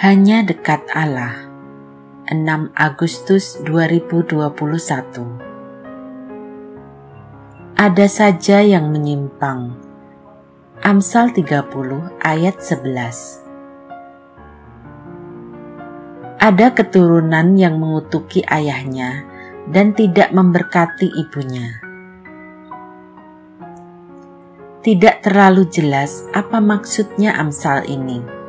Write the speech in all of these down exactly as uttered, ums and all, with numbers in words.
Hanya dekat Allah, enam Agustus dua ribu dua puluh satu. Ada saja yang menyimpang. Amsal tiga puluh ayat sebelas. Ada keturunan yang mengutuki ayahnya dan tidak memberkati ibunya. Tidak terlalu jelas apa maksudnya Amsal ini.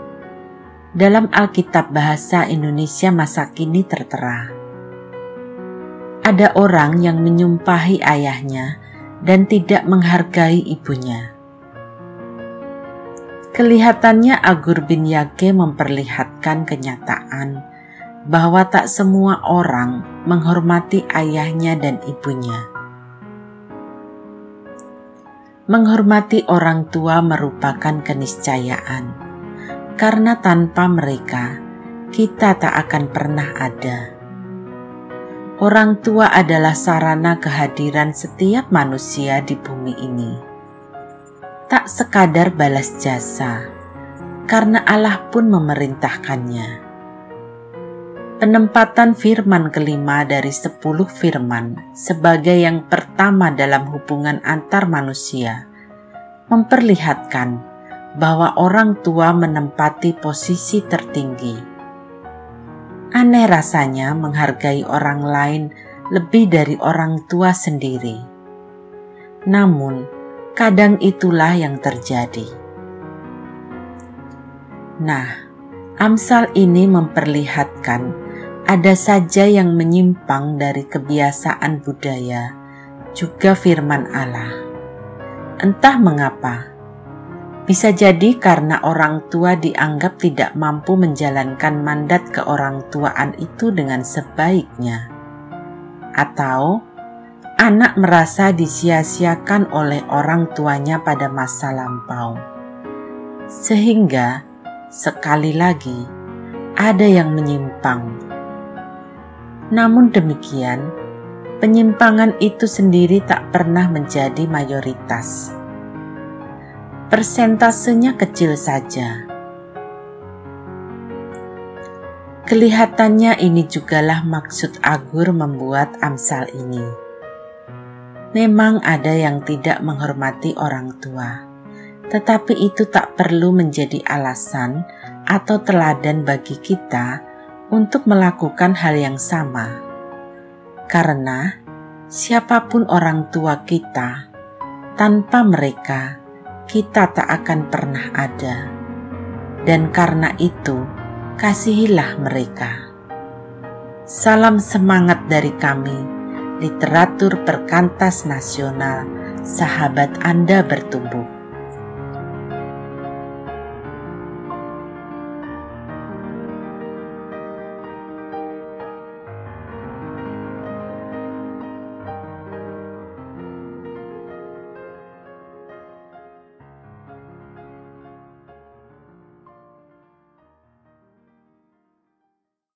Dalam Alkitab Bahasa Indonesia masa kini tertera, ada orang yang menyumpahi ayahnya dan tidak menghargai ibunya. Kelihatannya Agur bin Yage memperlihatkan kenyataan bahwa tak semua orang menghormati ayahnya dan ibunya. Menghormati orang tua merupakan keniscayaan. Karena tanpa mereka, kita tak akan pernah ada. Orang tua adalah sarana kehadiran setiap manusia di bumi ini. Tak sekadar balas jasa, karena Allah pun memerintahkannya. Penempatan firman kelima dari sepuluh firman sebagai yang pertama dalam hubungan antar manusia, memperlihatkan bahwa orang tua menempati posisi tertinggi. Aneh rasanya menghargai orang lain lebih dari orang tua sendiri. Namun, kadang itulah yang terjadi. Nah, Amsal ini memperlihatkan ada saja yang menyimpang dari kebiasaan budaya, juga firman Allah. Entah mengapa, bisa jadi karena orang tua dianggap tidak mampu menjalankan mandat keorangtuaan itu dengan sebaiknya. Atau, anak merasa disia-siakan oleh orang tuanya pada masa lampau. Sehingga, sekali lagi, ada yang menyimpang. Namun demikian, penyimpangan itu sendiri tak pernah menjadi mayoritas. Persentasenya kecil saja. Kelihatannya ini jugalah maksud Agur membuat Amsal ini. Memang ada yang tidak menghormati orang tua, tetapi itu tak perlu menjadi alasan atau teladan bagi kita untuk melakukan hal yang sama. Karena siapapun orang tua kita, tanpa mereka, kita tak akan pernah ada, dan karena itu kasihilah mereka. Salam semangat dari kami, Literatur Perkantas Nasional, sahabat Anda bertumbuh.